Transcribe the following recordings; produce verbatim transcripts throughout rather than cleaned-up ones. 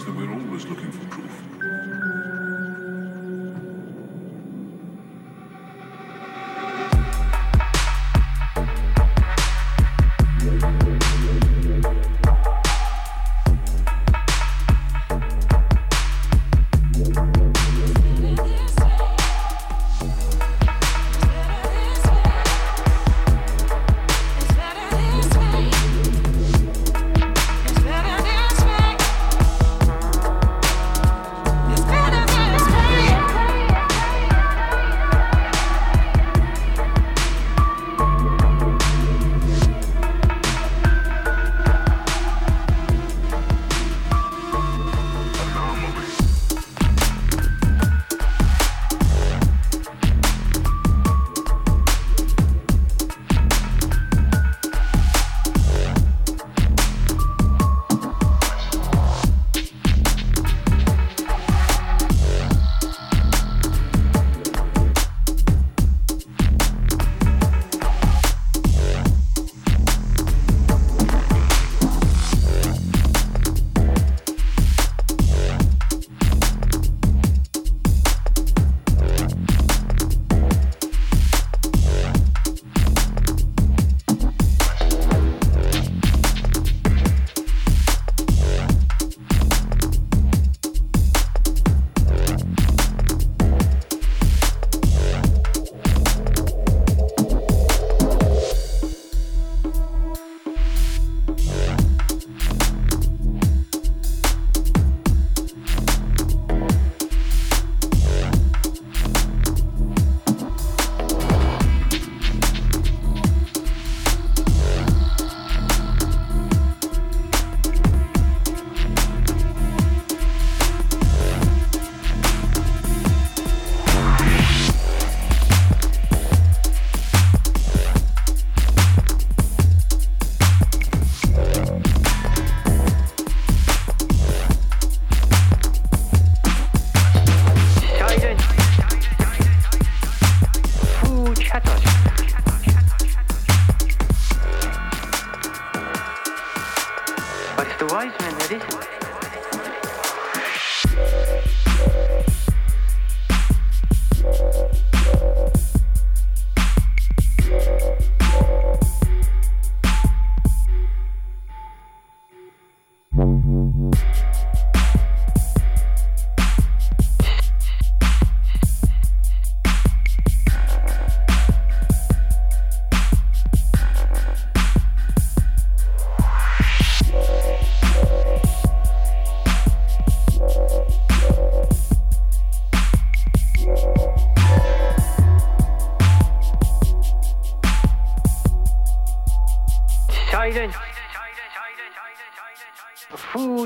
means that we're always looking for proof.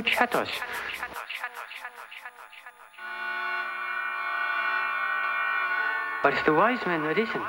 Chatos. But it's the wise men that isn't.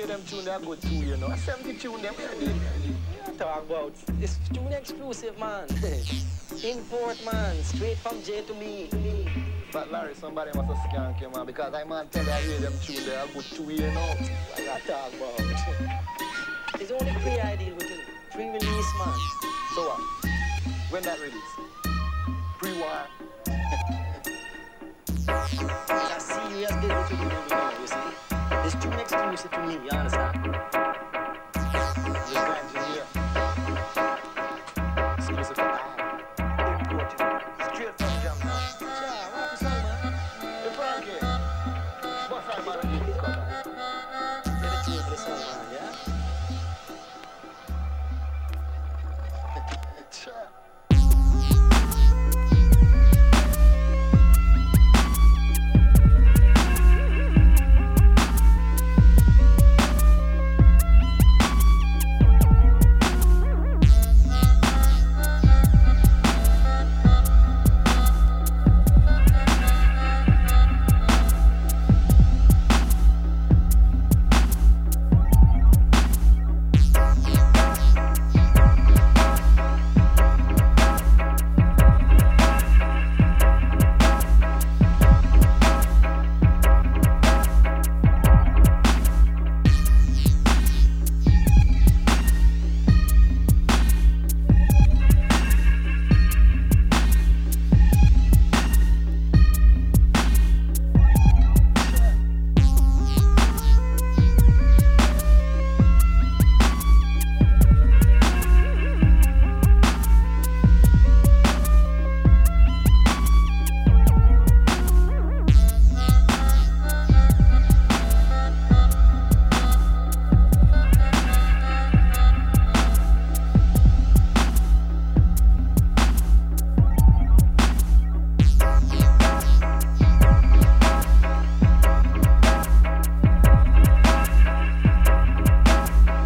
Them tune that go through, you know. I seventy tune them. talk about. It's too exclusive, man. Import, man. Straight from J to me. But Larry, somebody must have skank you, man, because I man tell you I hear them tune there. I go two years now. What I talk about? It's only pre ideal with it. Pre-release, man. So what? Uh, when that release? Pre-war. That's serious business with you, know, you see. It's too exclusive to me, you understand? Just an engineer. Exclusive for I. Imported. Straight from Jamaica. Yeah, what is that, man? The punk here. What's that about the people coming? Let it change for the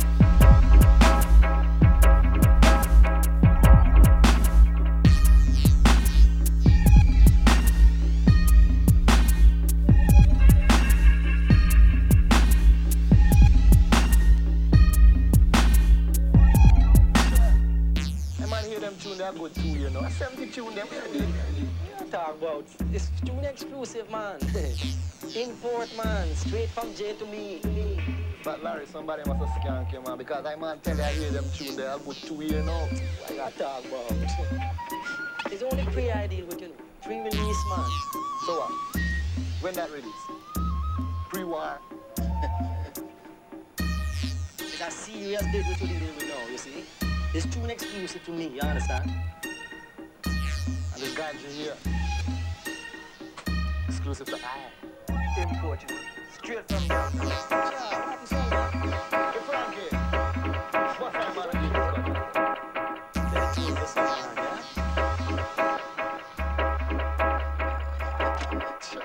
song, man, yeah? Sure. Man. Import, man, straight from J to me. But Larry, somebody must have skank you, man, because I man tell you I hear them tune there. I go two years now. What I talk about? It's only pre ideal with you, know, pre-release, man. So what? Uh, when that release? Pre-war. It's a serious business to deal with now, you see. It's too exclusive to me, you understand? And this guy here. Exclusive to I. Imported. Straight from down. Yeah, what is all that? The punk here. What's that about the people coming? Let's change the song, yeah? Sure.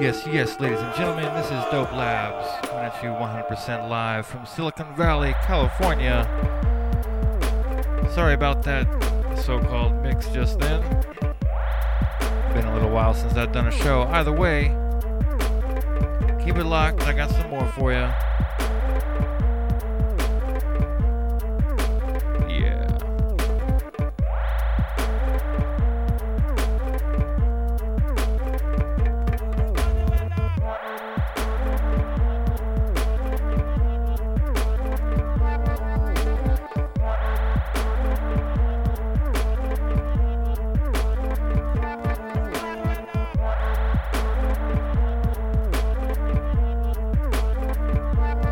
Yes, yes, ladies and gentlemen, this is Dope Labs coming at you one hundred percent live from Silicon Valley, California. Sorry about that so-called mix just then. Been a little while since I've done a show. Either way, keep it locked. I got some more for you. Bye.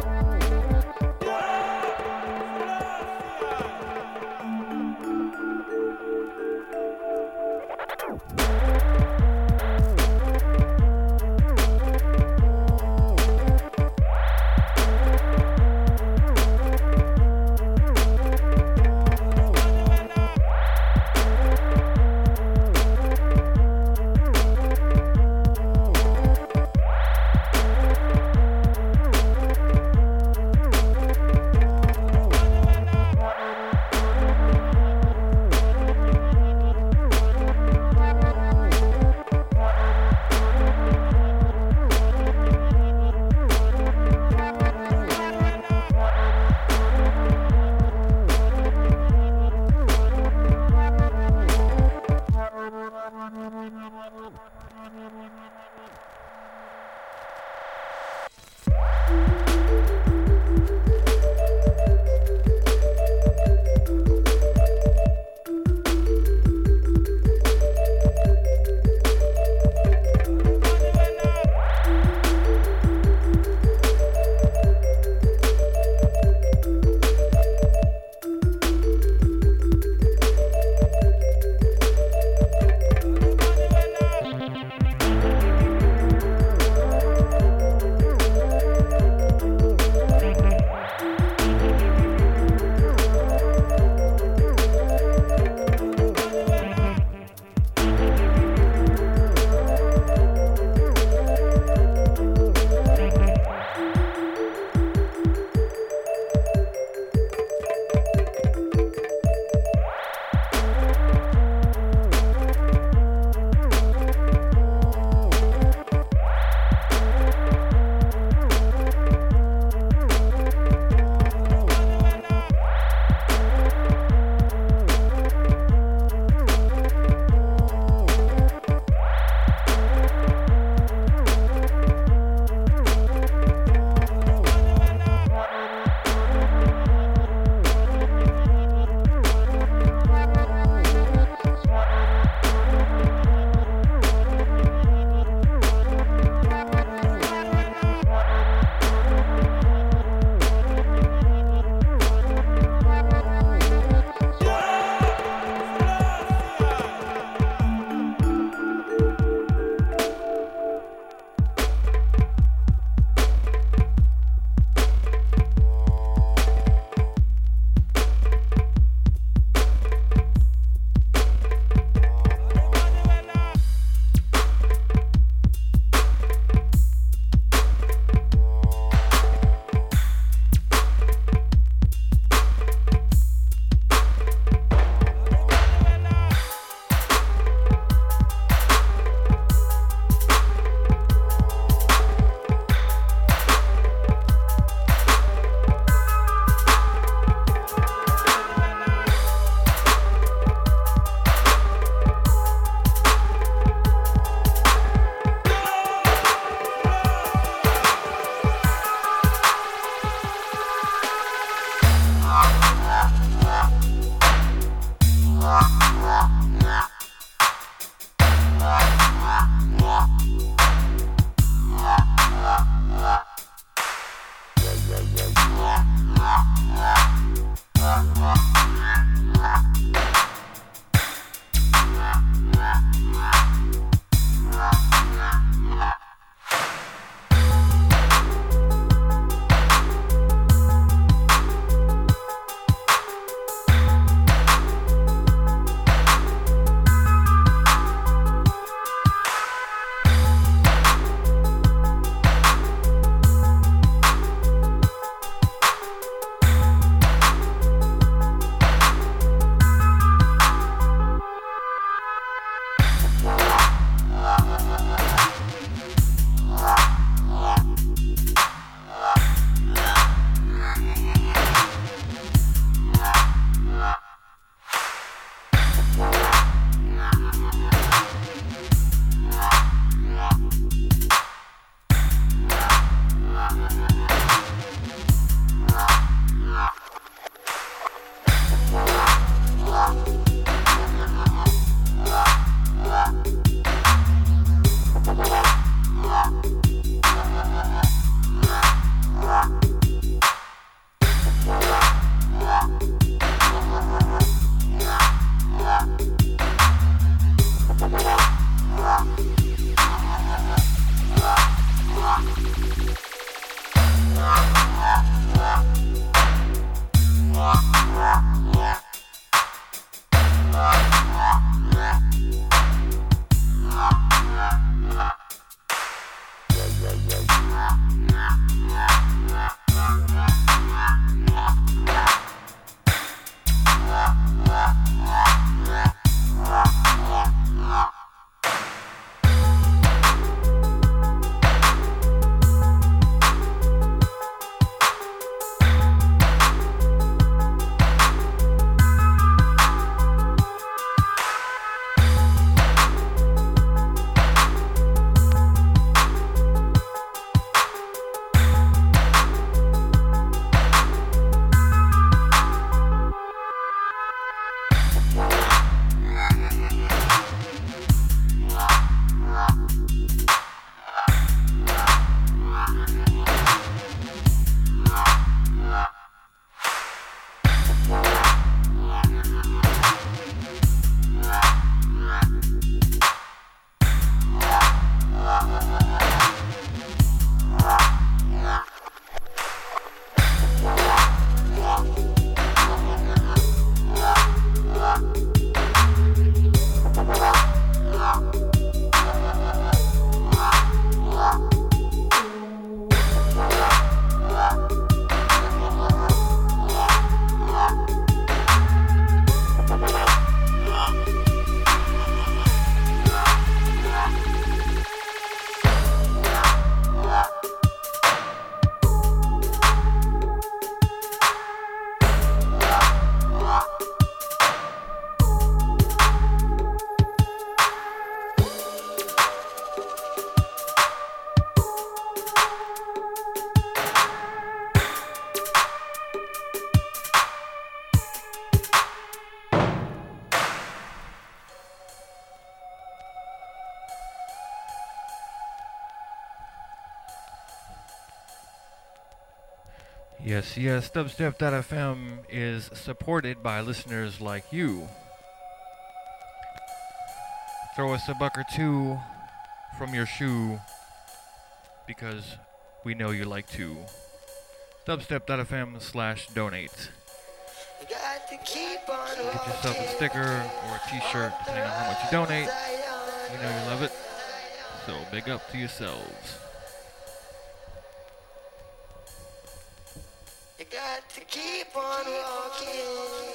Yes, yes, Dubstep dot f m is supported by listeners like you. Throw us a buck or two from your shoe, because we know you like to. Dubstep dot f m slash donate. Get yourself a sticker or a t-shirt, depending on how much you donate. We know you love it, so big up to yourselves. You got to keep on walking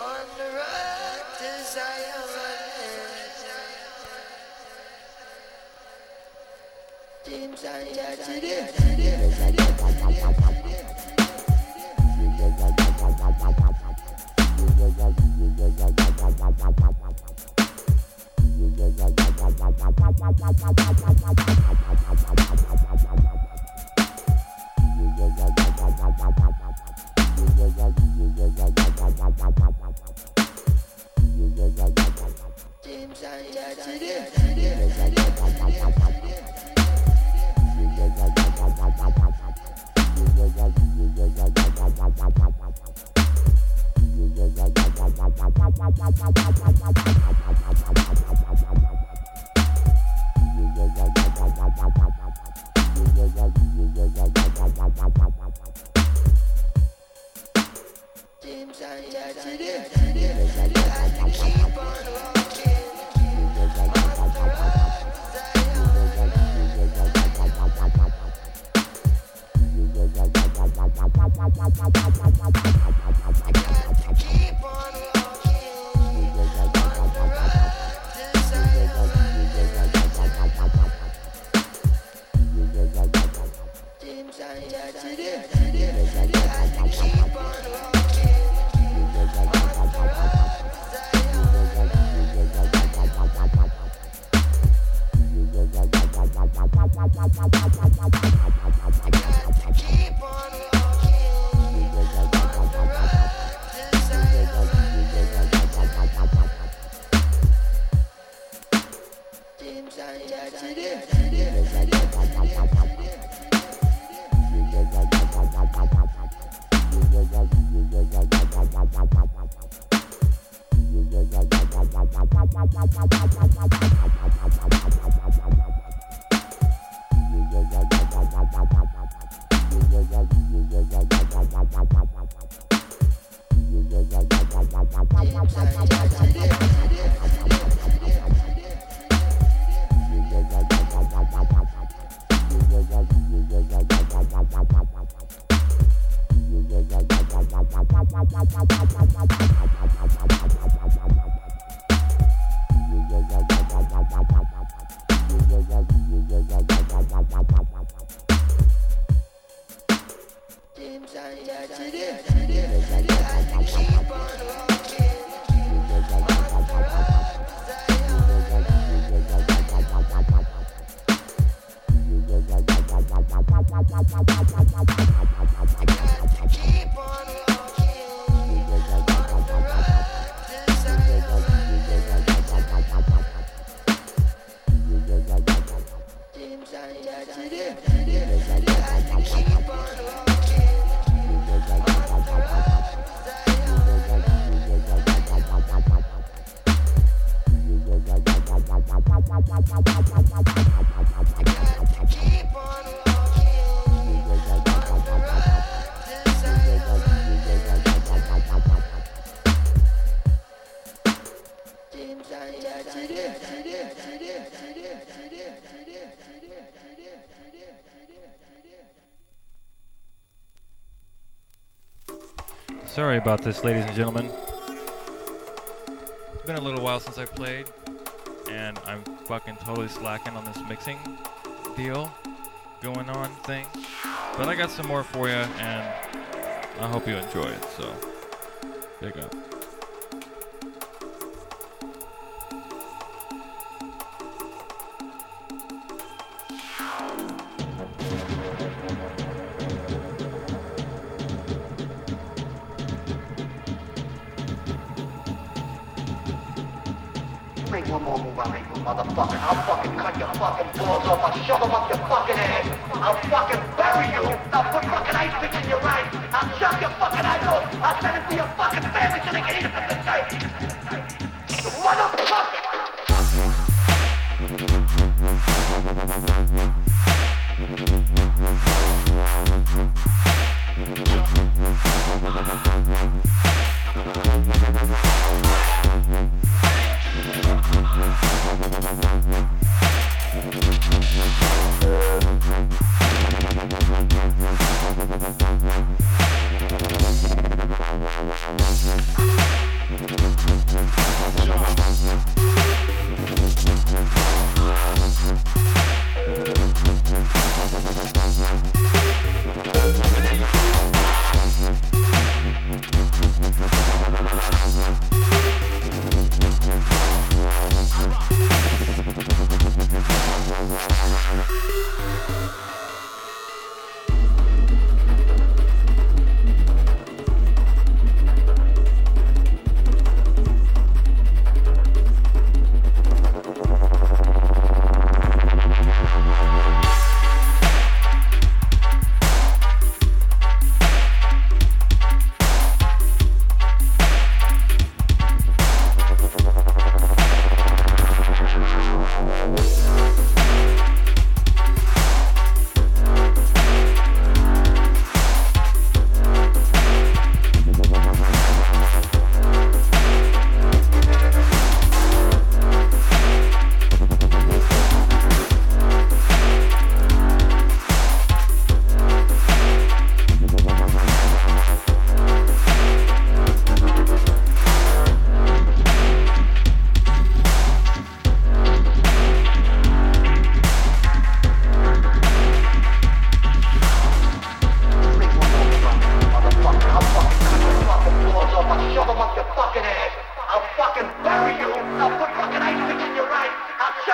on the road to Zion. Dreams are just it is. Sorry about this, ladies and gentlemen. It's been a little while since I played, and I'm fucking totally slacking on this mixing deal going on thing. But I got some more for you, and I hope you enjoy it, so big up. Shove them up your fucking ass. I'll fucking bury you. I'll put fucking ice picks in your eyes.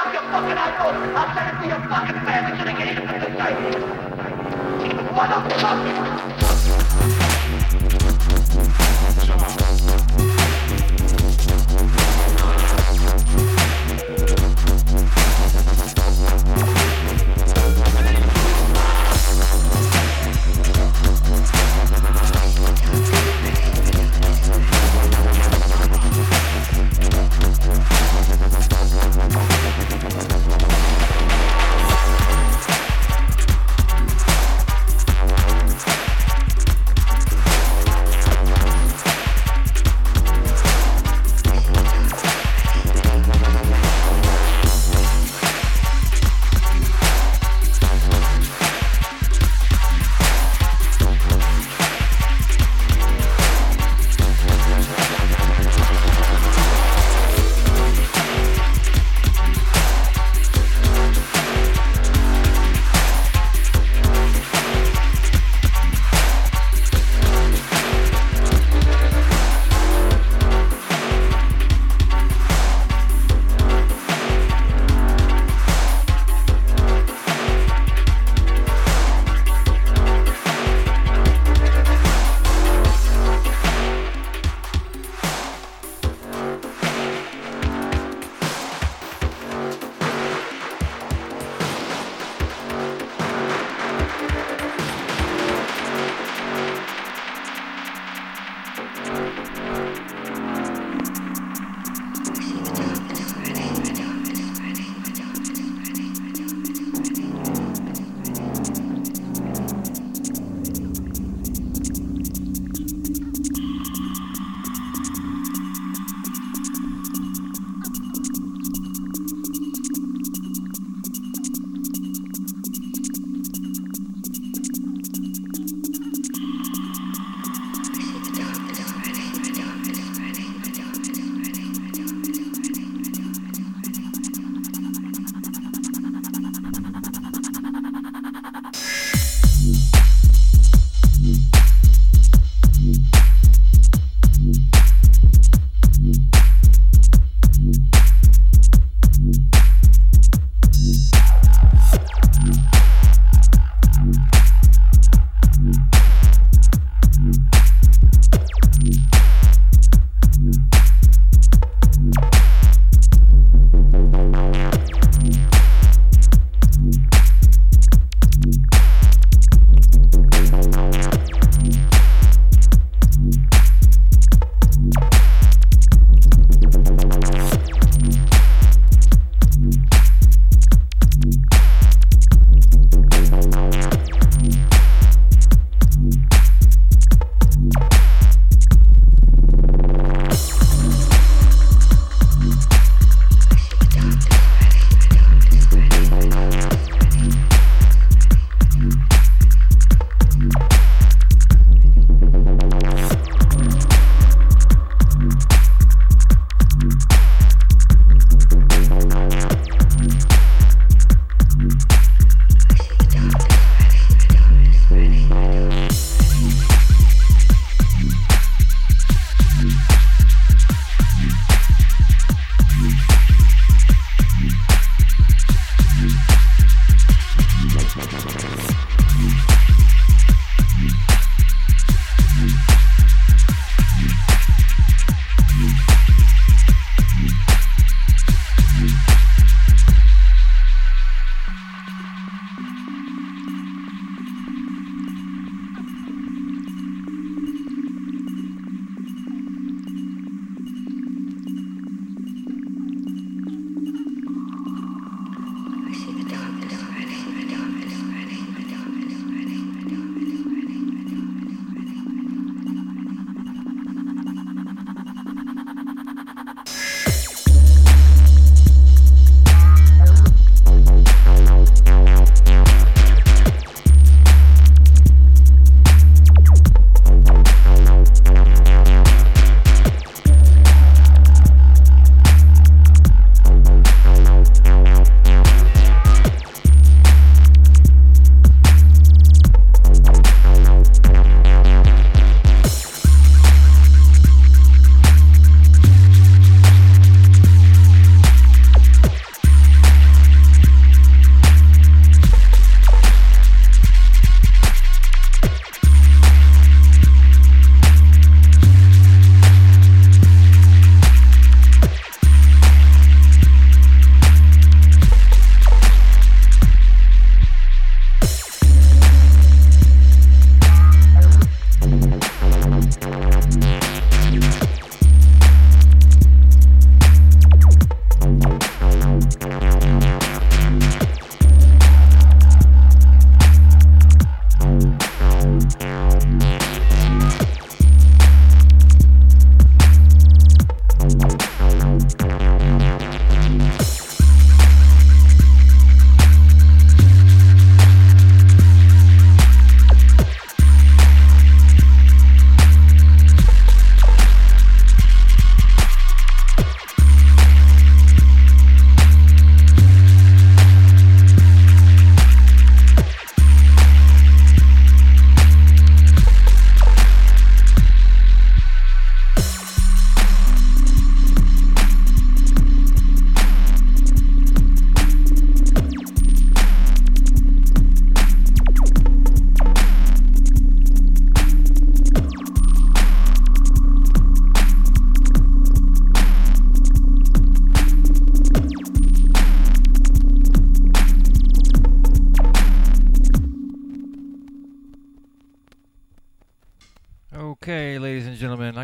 out your fucking asshole. I'll send it to your fucking family so they can eat it for the night.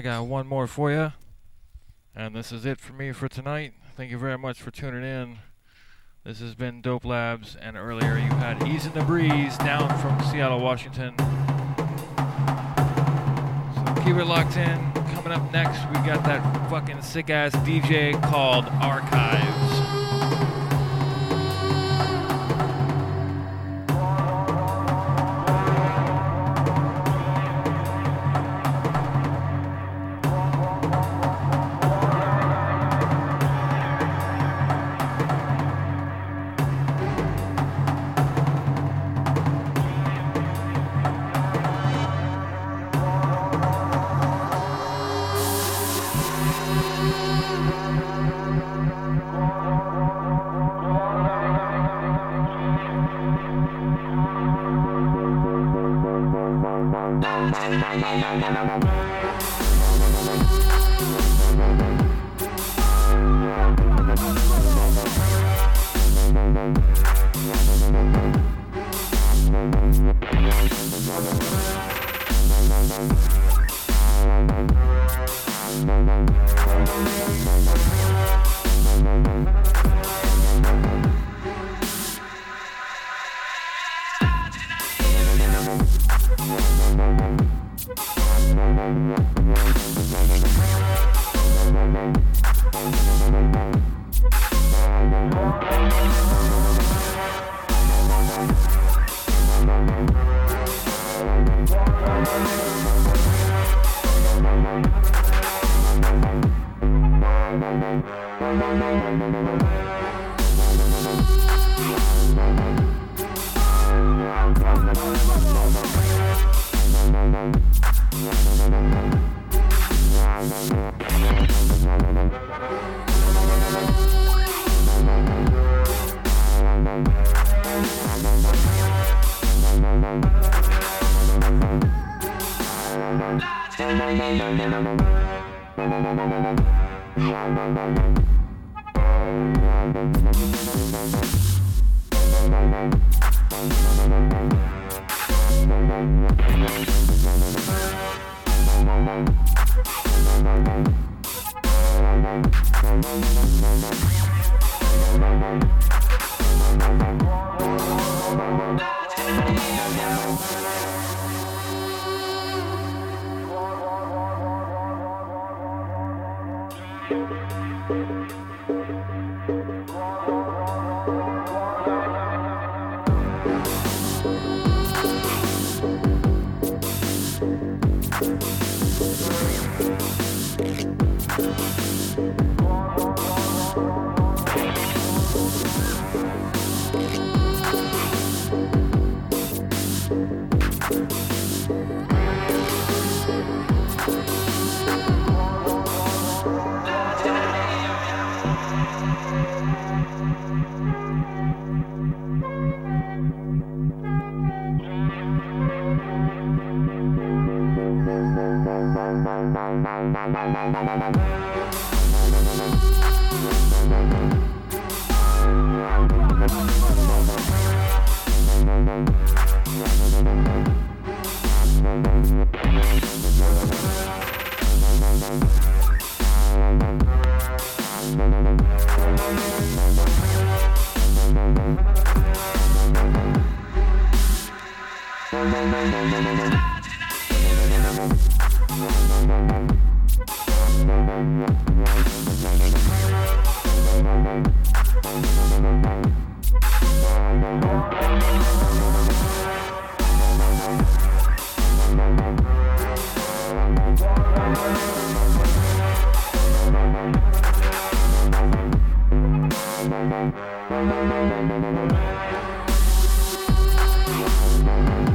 I got one more for you. And this is it for me for tonight. Thank you very much for tuning in. This has been Dope Labs, and earlier you had Ease in the Breeze down from Seattle, Washington. So keep it locked in. Coming up next, we got that fucking sick-ass D J called Archives. Bye.